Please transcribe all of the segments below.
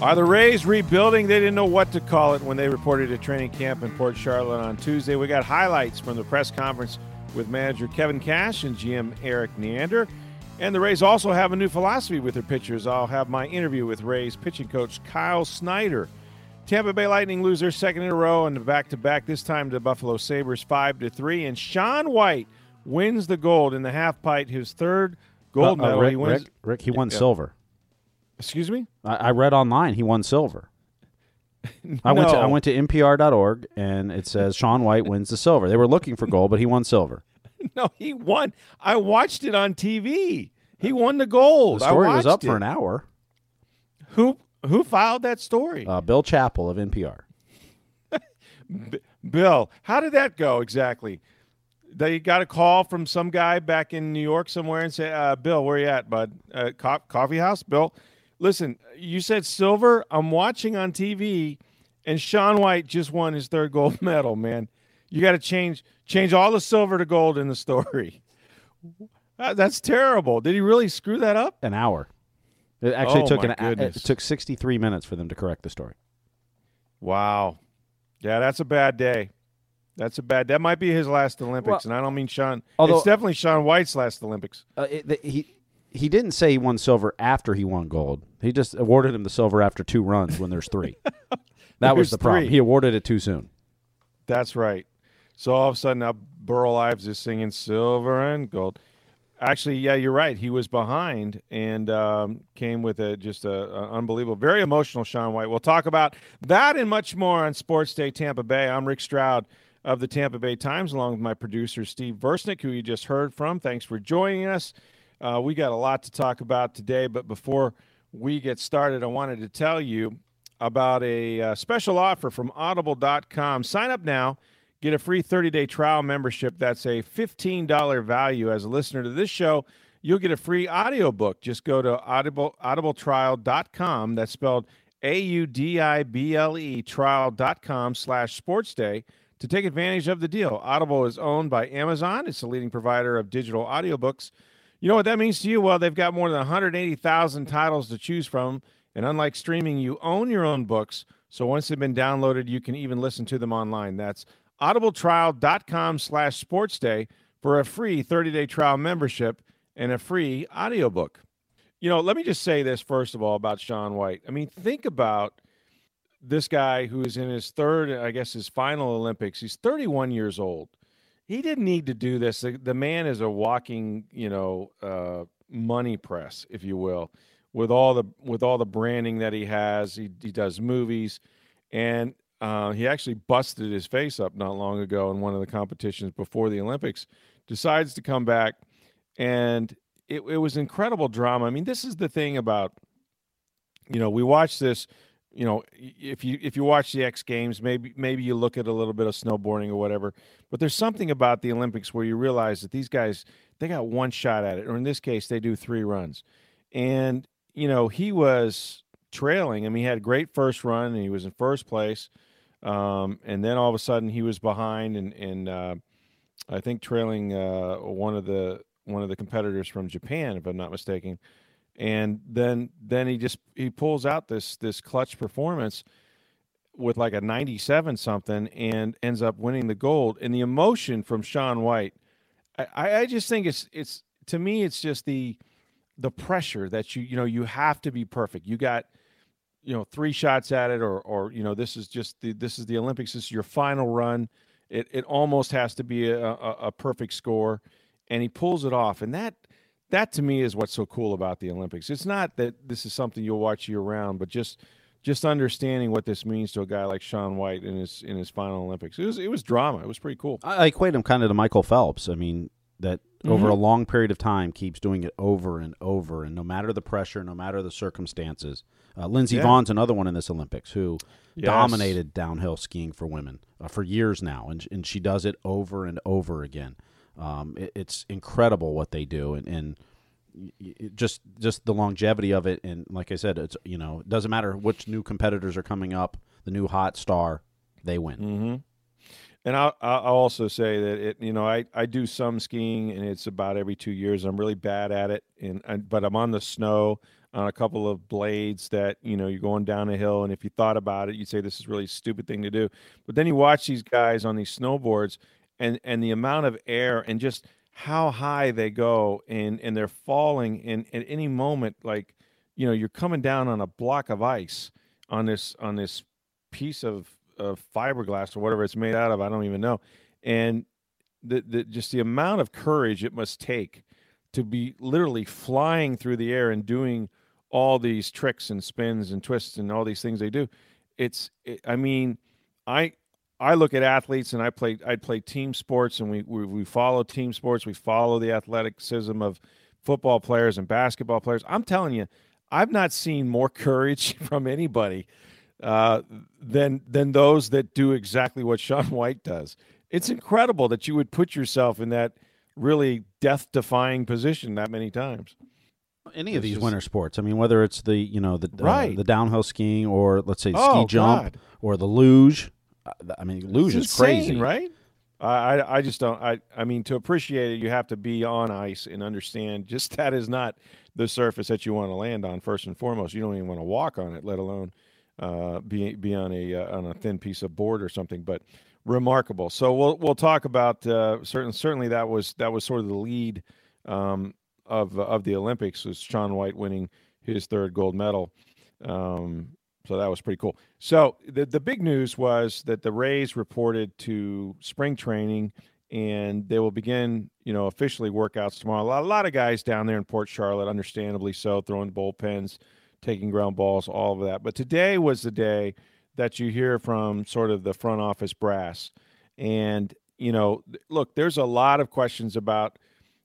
Are the Rays rebuilding? They didn't know what to call it when they reported at training camp in Port Charlotte on Tuesday. We got highlights from the press conference with manager Kevin Cash and GM Eric Neander. And the Rays also have a new philosophy with their pitchers. I'll have my interview with Rays pitching coach Kyle Snyder. Tampa Bay Lightning lose their second in a row and back-to-back, this time to the Buffalo Sabres 5-3. And Shaun White wins the gold in the half-pipe, his third gold medal. Rick, he wins. Rick, he won silver. Excuse me? I read online he won silver. No. I went to NPR.org, and it says Shaun White wins the silver. They were looking for gold, but he won silver. No, he won. I watched it on TV. He won the gold. The story was up for an hour. Who filed that story? Bill Chappell of NPR. Bill, how did that go exactly? They got a call from some guy back in New York somewhere and said, Bill, where you at, bud? Coffee house? Bill, listen, you said silver. I'm watching on TV, and Shaun White just won his third gold medal, man. You got to change all the silver to gold in the story. That's terrible. Did he really screw that up? An hour. It actually took 63 minutes for them to correct the story. Wow. Yeah, that's a bad day. That might be his last Olympics, and I don't mean Shaun. Although, it's definitely Shaun White's last Olympics. He didn't say he won silver after he won gold. He just awarded him the silver after two runs when there's three. That was the problem. He awarded it too soon. That's right. So all of a sudden, now Burl Ives is singing silver and gold. Actually, yeah, you're right. He was behind and came with just a unbelievable, very emotional Shaun White. We'll talk about that and much more on Sports Day Tampa Bay. I'm Rick Stroud of the Tampa Bay Times, along with my producer, Steve Versnick, who you just heard from. Thanks for joining us. We got a lot to talk about today, but before we get started, I wanted to tell you about a special offer from Audible.com. Sign up now. Get a free 30-day trial membership. That's a $15 value. As a listener to this show, you'll get a free audiobook. Just go to audibletrial.com. That's spelled A-U-D-I-B-L-E, trial.com/sportsday to take advantage of the deal. Audible is owned by Amazon. It's the leading provider of digital audiobooks. You know what that means to you? Well, they've got more than 180,000 titles to choose from. And unlike streaming, you own your own books. So once they've been downloaded, you can even listen to them online. That's audibletrial.com/sportsday for a free 30-day trial membership and a free audiobook. You know, let me just say this, first of all, about Shaun White. I mean, think about this guy who is in his third, I guess his final Olympics. He's 31 years old. He didn't need to do this. The man is a walking, money press, if you will, with all the branding that he has. He does movies, and he actually busted his face up not long ago in one of the competitions before the Olympics, decides to come back, and it was incredible drama. I mean, this is the thing about, we watch this, if you watch the X Games, maybe you look at a little bit of snowboarding or whatever, but there's something about the Olympics where you realize that these guys, they got one shot at it, or in this case, they do three runs. And, he was trailing. I mean, he had a great first run, and he was in first place. And then all of a sudden he was behind and I think trailing one of the competitors from Japan, if I'm not mistaken. And then he pulls out this clutch performance with like a 97 something and ends up winning the gold. And the emotion from Shaun White, I just think it's to me, it's just the pressure that you have to be perfect. You got three shots at it, or this is the Olympics. This is your final run. It almost has to be a perfect score, and he pulls it off. And that to me is what's so cool about the Olympics. It's not that this is something you'll watch year round, but just understanding what this means to a guy like Shaun White in his final Olympics. It was drama. It was pretty cool. I equate him kind of to Michael Phelps. I mean, that over a long period of time keeps doing it over and over, and no matter the pressure, no matter the circumstances. Lindsey Vaughn's another one in this Olympics who dominated downhill skiing for women for years now, and she does it over and over again. It's incredible what they do, and just the longevity of it. And like I said, it's, you know, it doesn't matter which new competitors are coming up, the new hot star, they win. Mm-hmm. And I'll also say that I do some skiing, and it's about every 2 years. I'm really bad at it, but I'm on the snow on a couple of blades that, you know, you're going down a hill, and if you thought about it, you'd say this is really a stupid thing to do. But then you watch these guys on these snowboards, and the amount of air and just how high they go, and they're falling, and at any moment, like, you know, you're coming down on a block of ice on this piece of fiberglass or whatever it's made out of, I don't even know. And the amount of courage it must take to be literally flying through the air and doing all these tricks and spins and twists and all these things they do. I look at athletes, and I play team sports, and we follow team sports. We follow the athleticism of football players and basketball players. I'm telling you, I've not seen more courage from anybody than those that do exactly what Shaun White does. It's incredible that you would put yourself in that really death-defying position that many times. Any of these winter sports, I mean, whether it's the, you know, the downhill skiing, or let's say ski jump, or the luge. I mean, luge is crazy, right? I just don't. I mean, to appreciate it, you have to be on ice and understand just that is not the surface that you want to land on. First and foremost, you don't even want to walk on it, let alone be on a thin piece of board or something, but remarkable. So we'll talk about certainly that was sort of the lead of the Olympics, was Shaun White winning his third gold medal. So that was pretty cool. So the big news was that the Rays reported to spring training, and they will begin, you know, officially workouts tomorrow. A lot of guys down there in Port Charlotte, understandably so, throwing bullpens, taking ground balls, all of that. But today was the day that you hear from sort of the front office brass. And, you know, look, there's a lot of questions about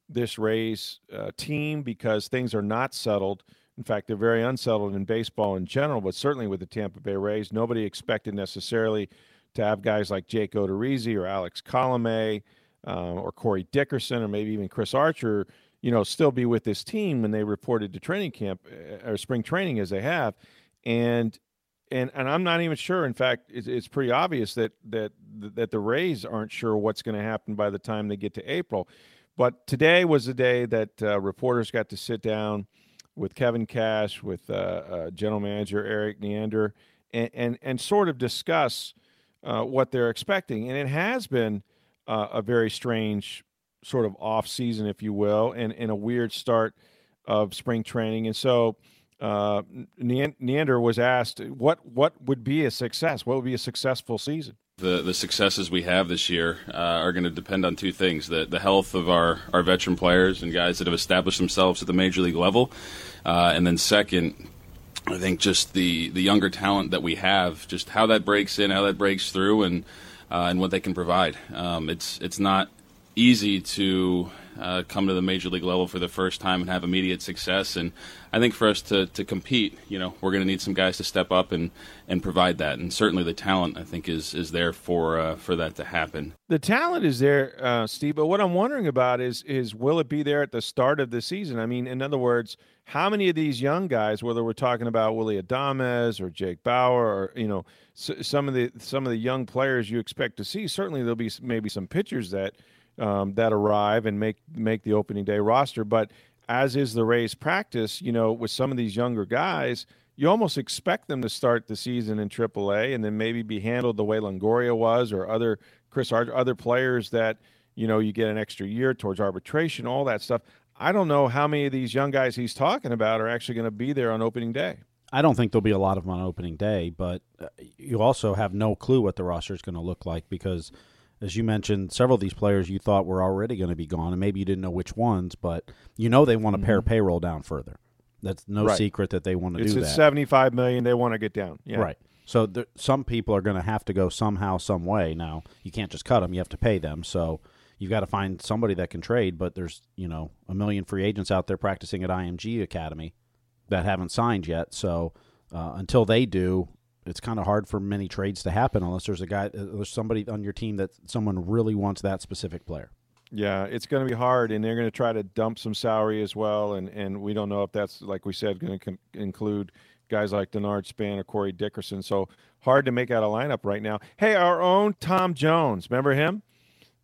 this Rays team because things are not settled. In fact, they're very unsettled in baseball in general, but certainly with the Tampa Bay Rays. Nobody expected necessarily to have guys like Jake Odorizzi or Alex Colomé or Corey Dickerson or maybe even Chris Archer, you know, still be with this team when they reported to training camp or spring training as they have. And I'm not even sure. In fact, it's pretty obvious that the Rays aren't sure what's going to happen by the time they get to April. But today was the day that reporters got to sit down with Kevin Cash, with general manager Eric Neander, and sort of discuss what they're expecting. And it has been a very strange sort of off season, if you will, and a weird start of spring training. And so Neander was asked, what would be a success? What would be a successful season? The successes we have this year are going to depend on two things, the health of our veteran players and guys that have established themselves at the major league level. And then second, I think just the younger talent that we have, just how that breaks in, how that breaks through, and what they can provide. It's not easy to come to the major league level for the first time and have immediate success. And I think for us to compete, you know, we're going to need some guys to step up and provide that. And certainly the talent, I think, is there for that to happen. The talent is there, Steve. But what I'm wondering about is will it be there at the start of the season? I mean, in other words, how many of these young guys, whether we're talking about Willie Adames or Jake Bauer or, you know, some of the young players you expect to see, certainly there'll be maybe some pitchers that arrive and make the opening day roster. But as is the Rays practice, you know, with some of these younger guys, you almost expect them to start the season in AAA and then maybe be handled the way Longoria was or other Chris Archer, other players that, you know, you get an extra year towards arbitration, all that stuff. I don't know how many of these young guys he's talking about are actually going to be there on opening day. I don't think there'll be a lot of them on opening day, but you also have no clue what the roster is going to look like because – as you mentioned, several of these players you thought were already going to be gone, and maybe you didn't know which ones, but you know they want to pare payroll down further. That's no secret that they want to do that. It's $75 million they want to get down. Yeah. Right. So some people are going to have to go somehow, some way. Now, you can't just cut them. You have to pay them. So you've got to find somebody that can trade, but there's, you know, a million free agents out there practicing at IMG Academy that haven't signed yet. So until they do, it's kind of hard for many trades to happen unless there's a guy, there's somebody on your team that someone really wants that specific player. Yeah, it's going to be hard, and they're going to try to dump some salary as well, and we don't know if that's, like we said, going to include guys like Denard Span or Corey Dickerson. So hard to make out a lineup right now. Hey, our own Tom Jones, remember him?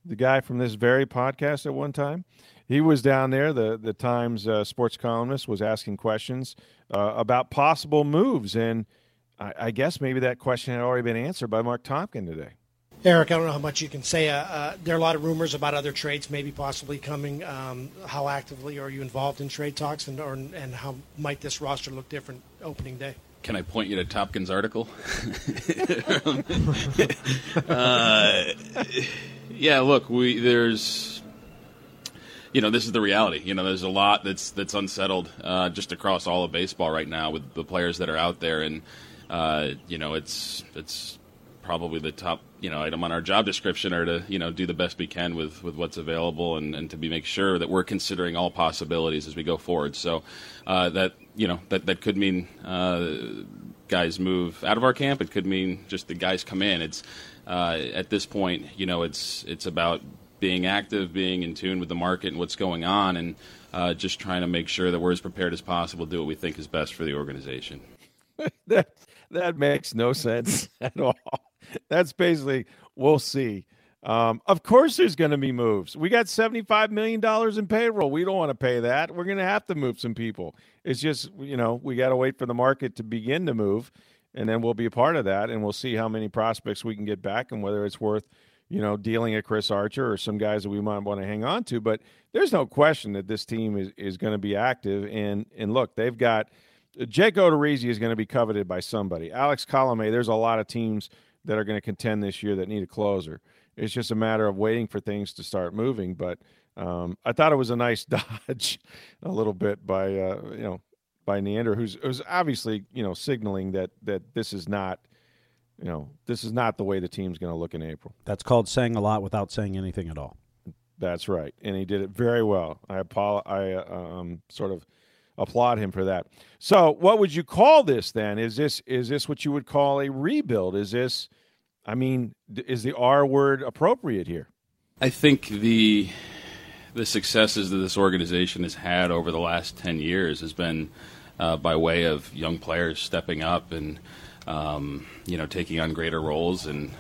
The guy from this very podcast at one time? He was down there, the Times sports columnist, was asking questions about possible moves, and I guess maybe that question had already been answered by Mark Topkin today. Eric, I don't know how much you can say. There are a lot of rumors about other trades maybe possibly coming. How actively are you involved in trade talks, and how might this roster look different opening day? Can I point you to Topkin's article? Yeah, look, there's, you know, this is the reality. You know, there's a lot that's unsettled just across all of baseball right now with the players that are out there, and you know, it's probably the top, you know, item on our job description, or to, you know, do the best we can with what's available, and to be make sure that we're considering all possibilities as we go forward. So that, you know, that could mean guys move out of our camp. It could mean just the guys come in. It's at this point, you know, it's about being active, being in tune with the market and what's going on, and just trying to make sure that we're as prepared as possible to do what we think is best for the organization. That makes no sense at all. That's basically, we'll see. Of course there's going to be moves. We got $75 million in payroll. We don't want to pay that. We're going to have to move some people. It's just, you know, we got to wait for the market to begin to move, and then we'll be a part of that, and we'll see how many prospects we can get back and whether it's worth, you know, dealing at Chris Archer or some guys that we might want to hang on to. But there's no question that this team is going to be active. And look, they've got Jake Odorizzi is going to be coveted by somebody. Alex Colomé, there's a lot of teams that are going to contend this year that need a closer. It's just a matter of waiting for things to start moving. But I thought it was a nice dodge a little bit by, you know, by Neander, who's obviously, you know, signaling that this is not, you know, this is not the way the team's going to look in April. That's called saying a lot without saying anything at all. That's right. And he did it very well. I sort of applaud him for that. So what would you call this then? Is this what you would call a rebuild? Is this, I mean, is the R word appropriate here? I think the successes that this organization has had over the last 10 years has been by way of young players stepping up and, you know, taking on greater roles and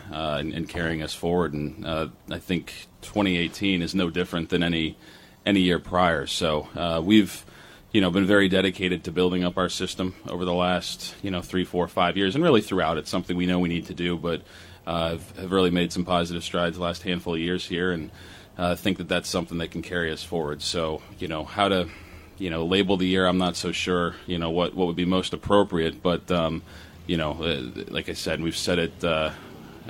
carrying us forward. And I think 2018 is no different than any year prior. So we've, you know, been very dedicated to building up our system over the last, you know, 3, 4, 5 years, and really throughout. It's something we know we need to do, but have really made some positive strides the last handful of years here, and think that that's something that can carry us forward. So, you know, how to, you know, label the year, I'm not so sure, you know, what would be most appropriate, but, you know, like I said, we've said it,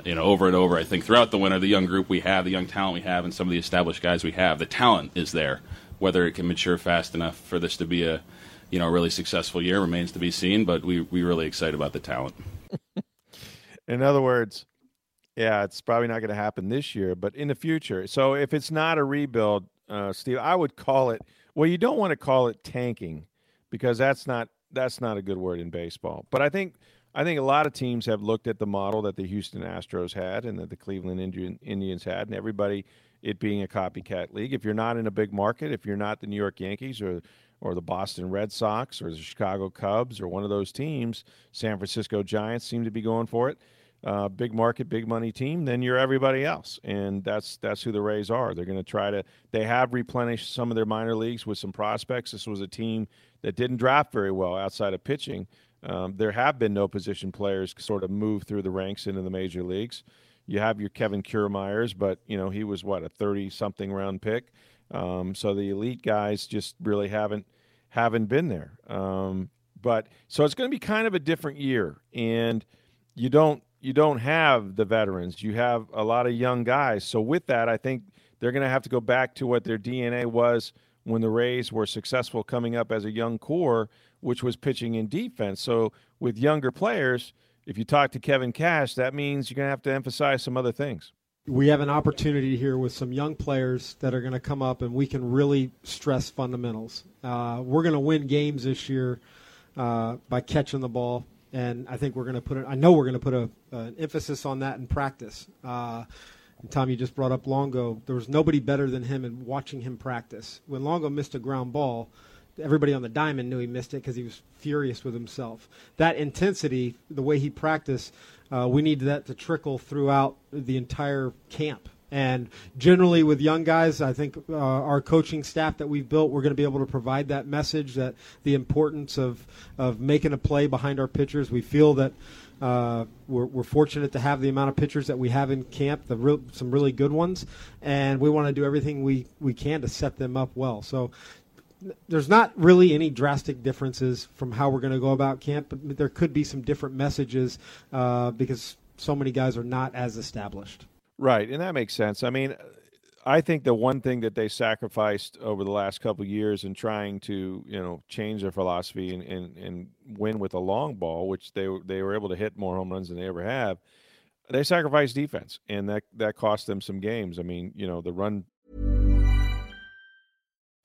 you know, over and over, I think, throughout the winter, the young group we have, the young talent we have, and some of the established guys we have, the talent is there. Whether it can mature fast enough for this to be a, you know, really successful year remains to be seen, but we're really excited about the talent. In other words, yeah, it's probably not going to happen this year, but in the future. So if it's not a rebuild, Steve, I would call it, well, you don't want to call it tanking, because that's not a good word in baseball. But I think a lot of teams have looked at the model that the Houston Astros had and that the Cleveland Indians had, and everybody, it being a copycat league. If you're not in a big market, if you're not the New York Yankees or the Boston Red Sox or the Chicago Cubs or one of those teams, San Francisco Giants seem to be going for it, big market, big money team, then you're everybody else. And that's who the Rays are. They're going to try to – they have replenished some of their minor leagues with some prospects. This was a team that didn't draft very well outside of pitching. There have been no position players sort of move through the ranks into the major leagues. You have your Kevin Kiermaiers, but, you know, he was, what, a 30-something round pick. So the elite guys just really haven't been there. But so it's going to be kind of a different year, and you don't have the veterans. You have a lot of young guys. So with that, I think they're going to have to go back to what their DNA was when the Rays were successful coming up as a young core, which was pitching and defense. So with younger players, if you talk to Kevin Cash, that means you're going to have to emphasize some other things. we have an opportunity here with some young players that are going to come up, and we can really stress fundamentals. We're going to win games this year by catching the ball, and I think we're going to put an emphasis on that in practice. And Tom, you just brought up Longo. There was nobody better than him in watching him practice. When Longo missed a ground ball, everybody on the diamond knew he missed it because he was furious with himself. That intensity, the way he practiced, we need that to trickle throughout the entire camp. And generally with young guys, I think our coaching staff that we've built, we're going to be able to provide that message, that the importance of making a play behind our pitchers. We feel that we're fortunate to have the amount of pitchers that we have in camp, some really good ones, and we want to do everything we can to set them up well. So there's not really any drastic differences from how we're going to go about camp, but there could be some different messages because so many guys are not as established. Right, and that makes sense. I mean, I think the one thing that they sacrificed over the last couple of years in trying to, change their philosophy and win with a long ball, which they were able to hit more home runs than they ever have, they sacrificed defense, and that cost them some games. I mean, the run.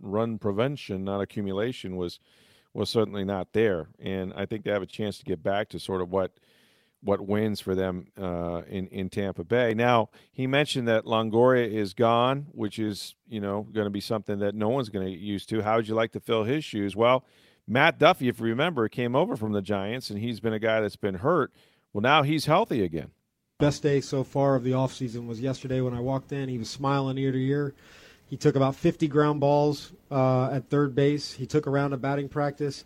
Run prevention, not accumulation, was certainly not there. And I think they have a chance to get back to sort of what wins for them in Tampa Bay. Now, he mentioned that Longoria is gone, which is, going to be something that no one's going to get used to. How would you like to fill his shoes? Well, Matt Duffy, if you remember, came over from the Giants, and he's been a guy that's been hurt. Well, now he's healthy again. Best day so far of the offseason was yesterday when I walked in. He was smiling ear to ear. He took about 50 ground balls at third base. He took a round of batting practice.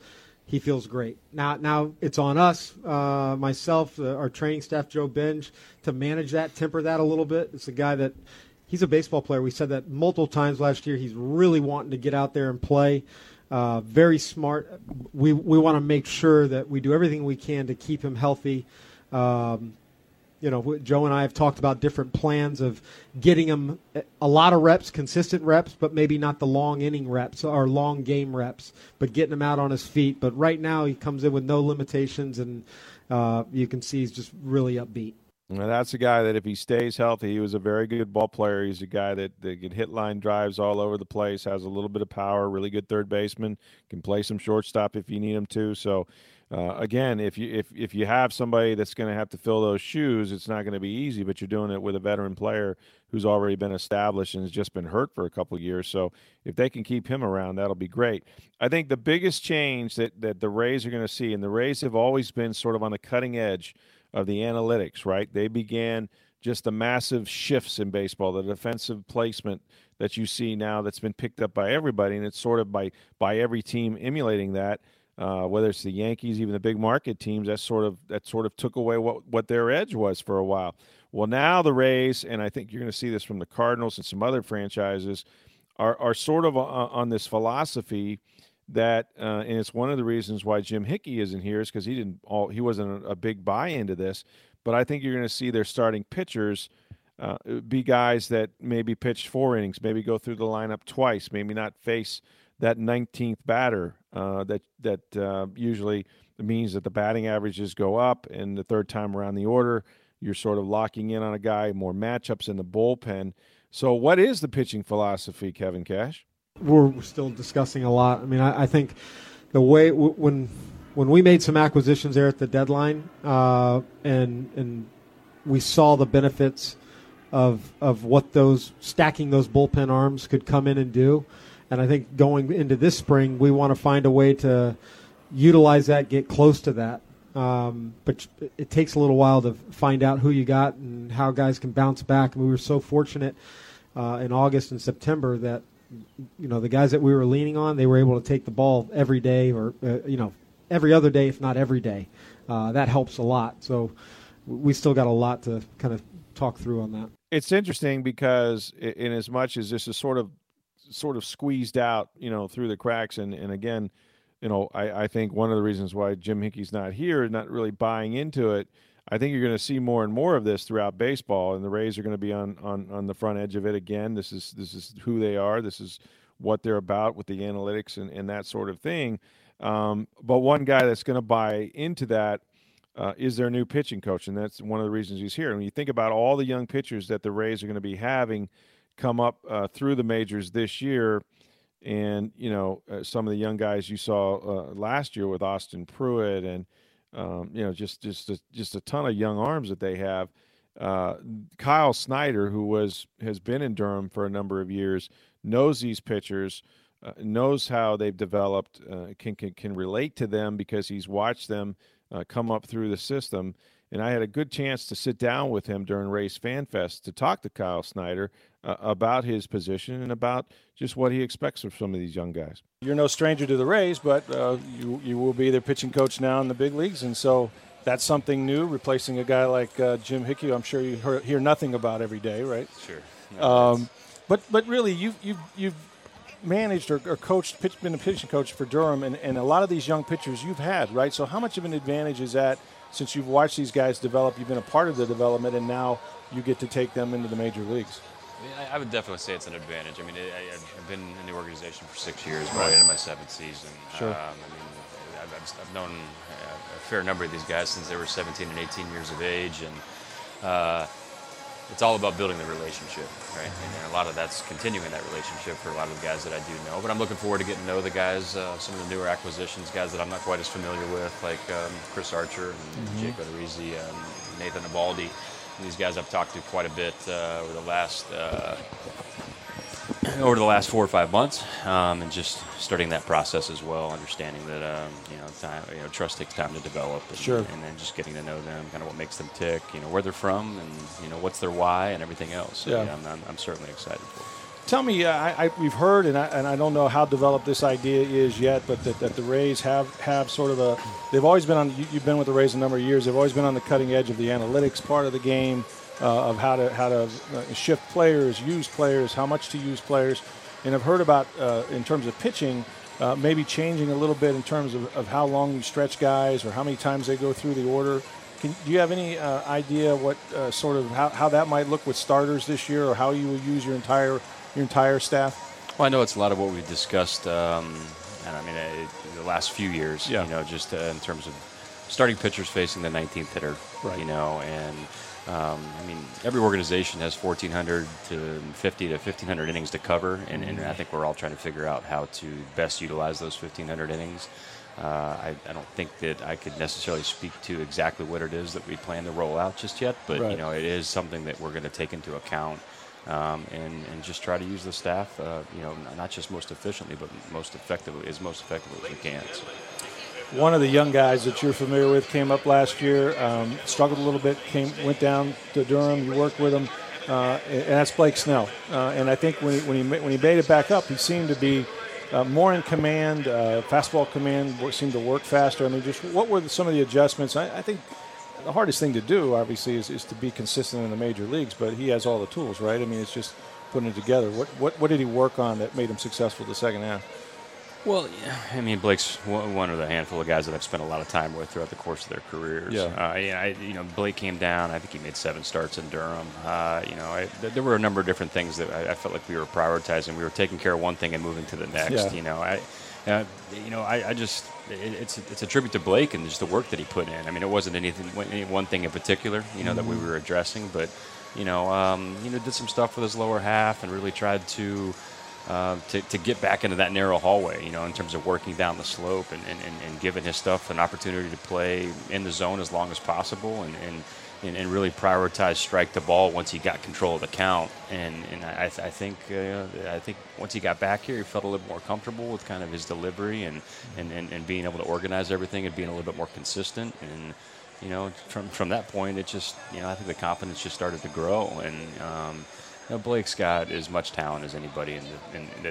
He feels great. Now it's on us, myself, our training staff, Joe Benj, to manage that, temper that a little bit. It's a guy that he's a baseball player. We said that multiple times last year. He's really wanting to get out there and play. Very smart. We want to make sure that we do everything we can to keep him healthy. Joe and I have talked about different plans of getting him a lot of reps, consistent reps, but maybe not the long inning reps or long game reps, but getting him out on his feet. But right now he comes in with no limitations, and you can see he's just really upbeat. Now that's a guy that if he stays healthy, he was a very good ball player. He's a guy that can hit line drives all over the place, has a little bit of power, really good third baseman, can play some shortstop if you need him to. So, again, if you have somebody that's going to have to fill those shoes, it's not going to be easy, but you're doing it with a veteran player who's already been established and has just been hurt for a couple of years. So if they can keep him around, that'll be great. I think the biggest change that the Rays are going to see, and the Rays have always been sort of on the cutting edge of the analytics, right? They began just the massive shifts in baseball, the defensive placement that you see now that's been picked up by everybody, and it's sort of by every team emulating that. Whether it's the Yankees, even the big market teams, that sort of took away what their edge was for a while. Well, now the Rays, and I think you're going to see this from the Cardinals and some other franchises, are sort of on this philosophy that, and it's one of the reasons why Jim Hickey isn't here, is because he wasn't a big buy into this. But I think you're going to see their starting pitchers be guys that maybe pitch 4 innings, maybe go through the lineup twice, maybe not face that 19th batter that usually means that the batting averages go up, and the third time around the order, you're sort of locking in on a guy, more matchups in the bullpen. So what is the pitching philosophy, Kevin Cash? We're still discussing a lot. I mean, I think the way when we made some acquisitions there at the deadline and we saw the benefits of what those stacking those bullpen arms could come in and do. And I think going into this spring, we want to find a way to utilize that, get close to that. But it takes a little while to find out who you got and how guys can bounce back. I mean, we were so fortunate in August and September that, the guys that we were leaning on, they were able to take the ball every day or, every other day, if not every day. That helps a lot. So we still got a lot to kind of talk through on that. It's interesting because in as much as this is sort of squeezed out, you know, through the cracks, and again, you know, I think one of the reasons why Jim Hickey's not here, not really buying into it, I think you're going to see more and more of this throughout baseball, and the Rays are going to be on the front edge of it again. This is who they are. This is what they're about with the analytics and that sort of thing. But one guy that's going to buy into that is their new pitching coach, and that's one of the reasons he's here. And when you think about all the young pitchers that the Rays are going to be having come up through the majors this year, and, you know, some of the young guys you saw last year with Austin Pruitt and, you know, just a ton of young arms that they have. Kyle Snyder, who has been in Durham for a number of years, knows these pitchers, knows how they've developed, can relate to them because he's watched them come up through the system. And I had a good chance to sit down with him during Rays Fan Fest to talk to Kyle Snyder about his position and about just what he expects of some of these young guys. You're no stranger to the Rays, but you will be their pitching coach now in the big leagues, and so that's something new, replacing a guy like Jim Hickey. I'm sure you hear nothing about every day, right? Sure. But really, you've managed or coached, been a pitching coach for Durham, and a lot of these young pitchers you've had, right? So how much of an advantage is that? Since you've watched these guys develop, you've been a part of the development, and now you get to take them into the major leagues. I would definitely say it's an advantage. I mean, I've been in the organization for 6 years, probably into my seventh season. Sure. I mean, I've known a fair number of these guys since they were 17 and 18 years of age, and it's all about building the relationship, right? And a lot of that's continuing that relationship for a lot of the guys that I do know. But I'm looking forward to getting to know the guys, some of the newer acquisitions, guys that I'm not quite as familiar with, like Chris Archer and Jake Odorizzi and Nathan Abaldi. These guys I've talked to quite a bit over the last 4 or 5 months, and just starting that process as well, understanding that trust takes time to develop, and, sure. And then just getting to know them, kind of what makes them tick, you know, where they're from, and you know, what's their why, and everything else. So, yeah, I'm certainly excited for it. Tell me, we've heard, and I don't know how developed this idea is yet, but that the Rays have sort of a, they've always been on. You've been with the Rays a number of years. They've always been on the cutting edge of the analytics part of the game. Of how to shift players, use players, how much to use players. And I've heard about, in terms of pitching, maybe changing a little bit in terms of how long you stretch guys or how many times they go through the order. Do you have any idea what sort of how that might look with starters this year, or how you will use your entire staff? Well, I know it's a lot of what we've discussed, the last few years, yeah. You know, just in terms of starting pitchers facing the 19th hitter, right. You know, and... every organization has 1,400 to 50 to 1,500 innings to cover, and I think we're all trying to figure out how to best utilize those 1,500 innings. I don't think that I could necessarily speak to exactly what it is that we plan to roll out just yet, but right. You know, it is something that we're going to take into account and just try to use the staff, not just most efficiently, but most effectively as we can. So. One of the young guys that you're familiar with came up last year, struggled a little bit, went down to Durham. You worked with him, and that's Blake Snell. And I think when he made it back up, he seemed to be more in command. Fastball command seemed to work faster. I mean, just what were some of the adjustments? I think the hardest thing to do, obviously, is to be consistent in the major leagues. But he has all the tools, right? I mean, it's just putting it together. What did he work on that made him successful the second half? Well, yeah, I mean, Blake's one of the handful of guys that I've spent a lot of time with throughout the course of their careers. Yeah. Blake came down. I think he made 7 starts in Durham. There were a number of different things that I felt like we were prioritizing. We were taking care of one thing and moving to the next. Yeah. It's a tribute to Blake and just the work that he put in. I mean, it wasn't any one thing in particular, you know, that we were addressing, but did some stuff with his lower half and really tried to get back into that narrow hallway, you know, in terms of working down the slope and giving his stuff an opportunity to play in the zone as long as possible and really prioritize strike to ball once he got control of the count. And I think once he got back here, he felt a little more comfortable with kind of his delivery and being able to organize everything and being a little bit more consistent. And, you know, from that point, it just, you know, I think the confidence just started to grow. And, you know, Blake's got as much talent as anybody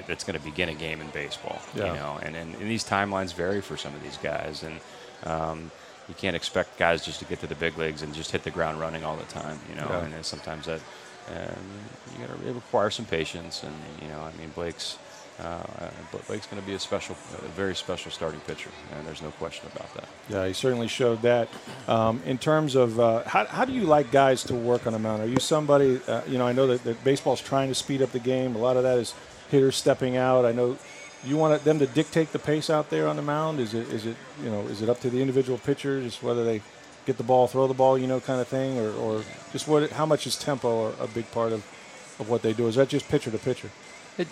that's going to begin a game in baseball, yeah. You know, and these timelines vary for some of these guys. And, you can't expect guys just to get to the big leagues and just hit the ground running all the time, you know. Yeah. And sometimes that you gotta require some patience. And you know, I mean, Blake's going to be a very special starting pitcher, and there's no question about that. Yeah, he certainly showed that. In terms of how do you like guys to work on a mound? Are you somebody, you know, I know that baseball's trying to speed up the game. A lot of that is hitters stepping out. I know you want them to dictate the pace out there on the mound. Is it up to the individual pitcher, just whether they get the ball, throw the ball, you know, kind of thing, or just how much is tempo a big part of what they do? Is that just pitcher to pitcher?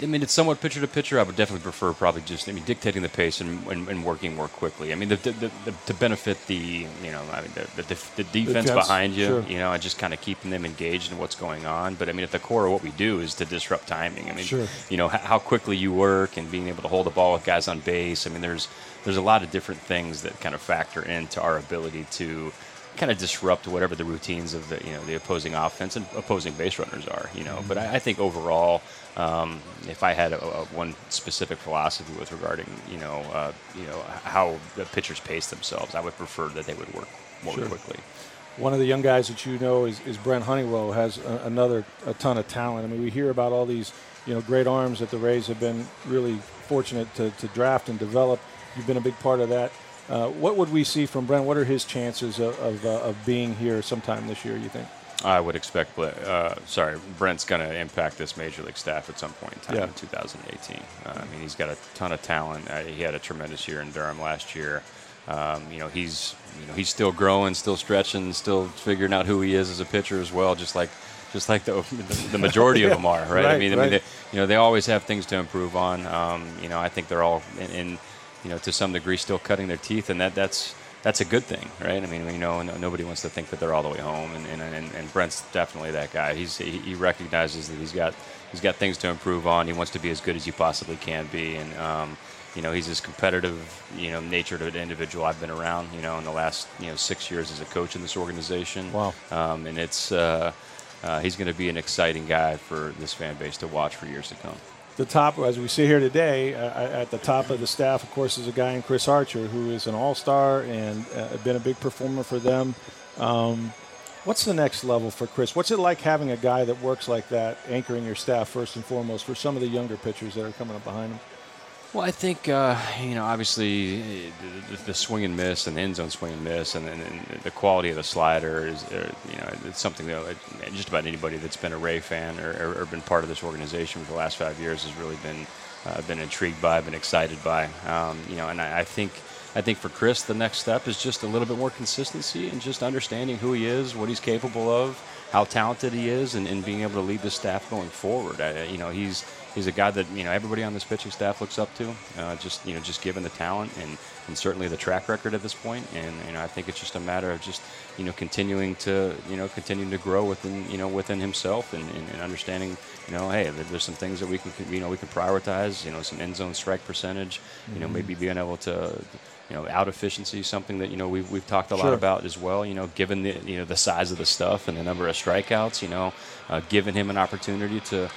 I mean, it's somewhat pitcher to pitcher. I would definitely prefer probably just, I mean, dictating the pace and working more quickly. I mean, to benefit the, you know, I mean, the defense behind you, sure. You know, and just kind of keeping them engaged in what's going on. But I mean, at the core of what we do is to disrupt timing. I mean, sure. You know, how quickly you work and being able to hold the ball with guys on base. I mean, there's a lot of different things that kind of factor into our ability to kind of disrupt whatever the routines of the opposing offense and opposing base runners are, you know. Mm-hmm. But I think overall, if I had one specific philosophy with regarding how the pitchers pace themselves, I would prefer that they would work more sure. quickly. One of the young guys that you know is Brent Honeywell, has a ton of talent. I mean, we hear about all these great arms that the Rays have been really fortunate to draft and develop. You've been a big part of that. What would we see from Brent? What are his chances of being here sometime this year, you think? I would expect Brent's going to impact this Major League staff at some point in time in 2018. I mean, he's got a ton of talent. He had a tremendous year in Durham last year. He's still growing, still stretching, still figuring out who he is as a pitcher as well, just like the majority of them are, right? I mean, they always have things to improve on. I think they're all in to some degree still cutting their teeth, and that's a good thing, right? I mean, nobody wants to think that they're all the way home, and Brent's definitely that guy. He recognizes that he's got things to improve on. He wants to be as good as he possibly can be, and he's this competitive, natured individual I've been around, in the last 6 years as a coach in this organization. Wow. And it's he's going to be an exciting guy for this fan base to watch for years to come. The top, as we see here today, at the top of the staff, of course, is a guy in Chris Archer, who is an all-star and been a big performer for them. What's the next level for Chris? What's it like having a guy that works like that, anchoring your staff first and foremost, for some of the younger pitchers that are coming up behind him? Well, I think, obviously the swing and miss and the end zone swing and miss and the quality of the slider is, it's something that just about anybody that's been a Ray fan or been part of this organization for the last 5 years has really been intrigued by, been excited by. And I think for Chris, the next step is just a little bit more consistency and just understanding who he is, what he's capable of, how talented he is, and being able to lead the staff going forward. He's a guy that everybody on this pitching staff looks up to, just given the talent and certainly the track record at this point. And I think it's just a matter of just continuing to grow within himself and understanding hey, there's some things that we can prioritize, some end zone strike percentage, mm-hmm. maybe being able to out efficiency, something that we've talked a lot sure. about as well. Given the the size of the stuff and the number of strikeouts, giving him an opportunity to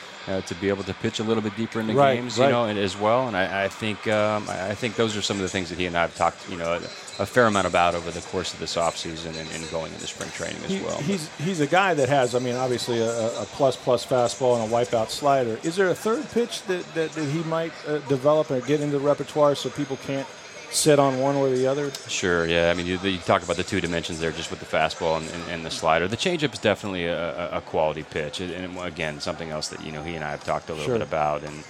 be able to pitch a little bit deeper into games, and as well. And I think those are some of the things that he and I have talked a fair amount about over the course of this offseason and going into spring training as well. He's a guy that has, obviously a plus fastball and a wipeout slider. Is there a third pitch that he might develop and get into the repertoire so people can't sit on one or the other? Sure, yeah. I mean, you talk about the two dimensions there, just with the fastball and the slider. The changeup is definitely a quality pitch, and again, something else that he and I have talked a little sure. bit about. And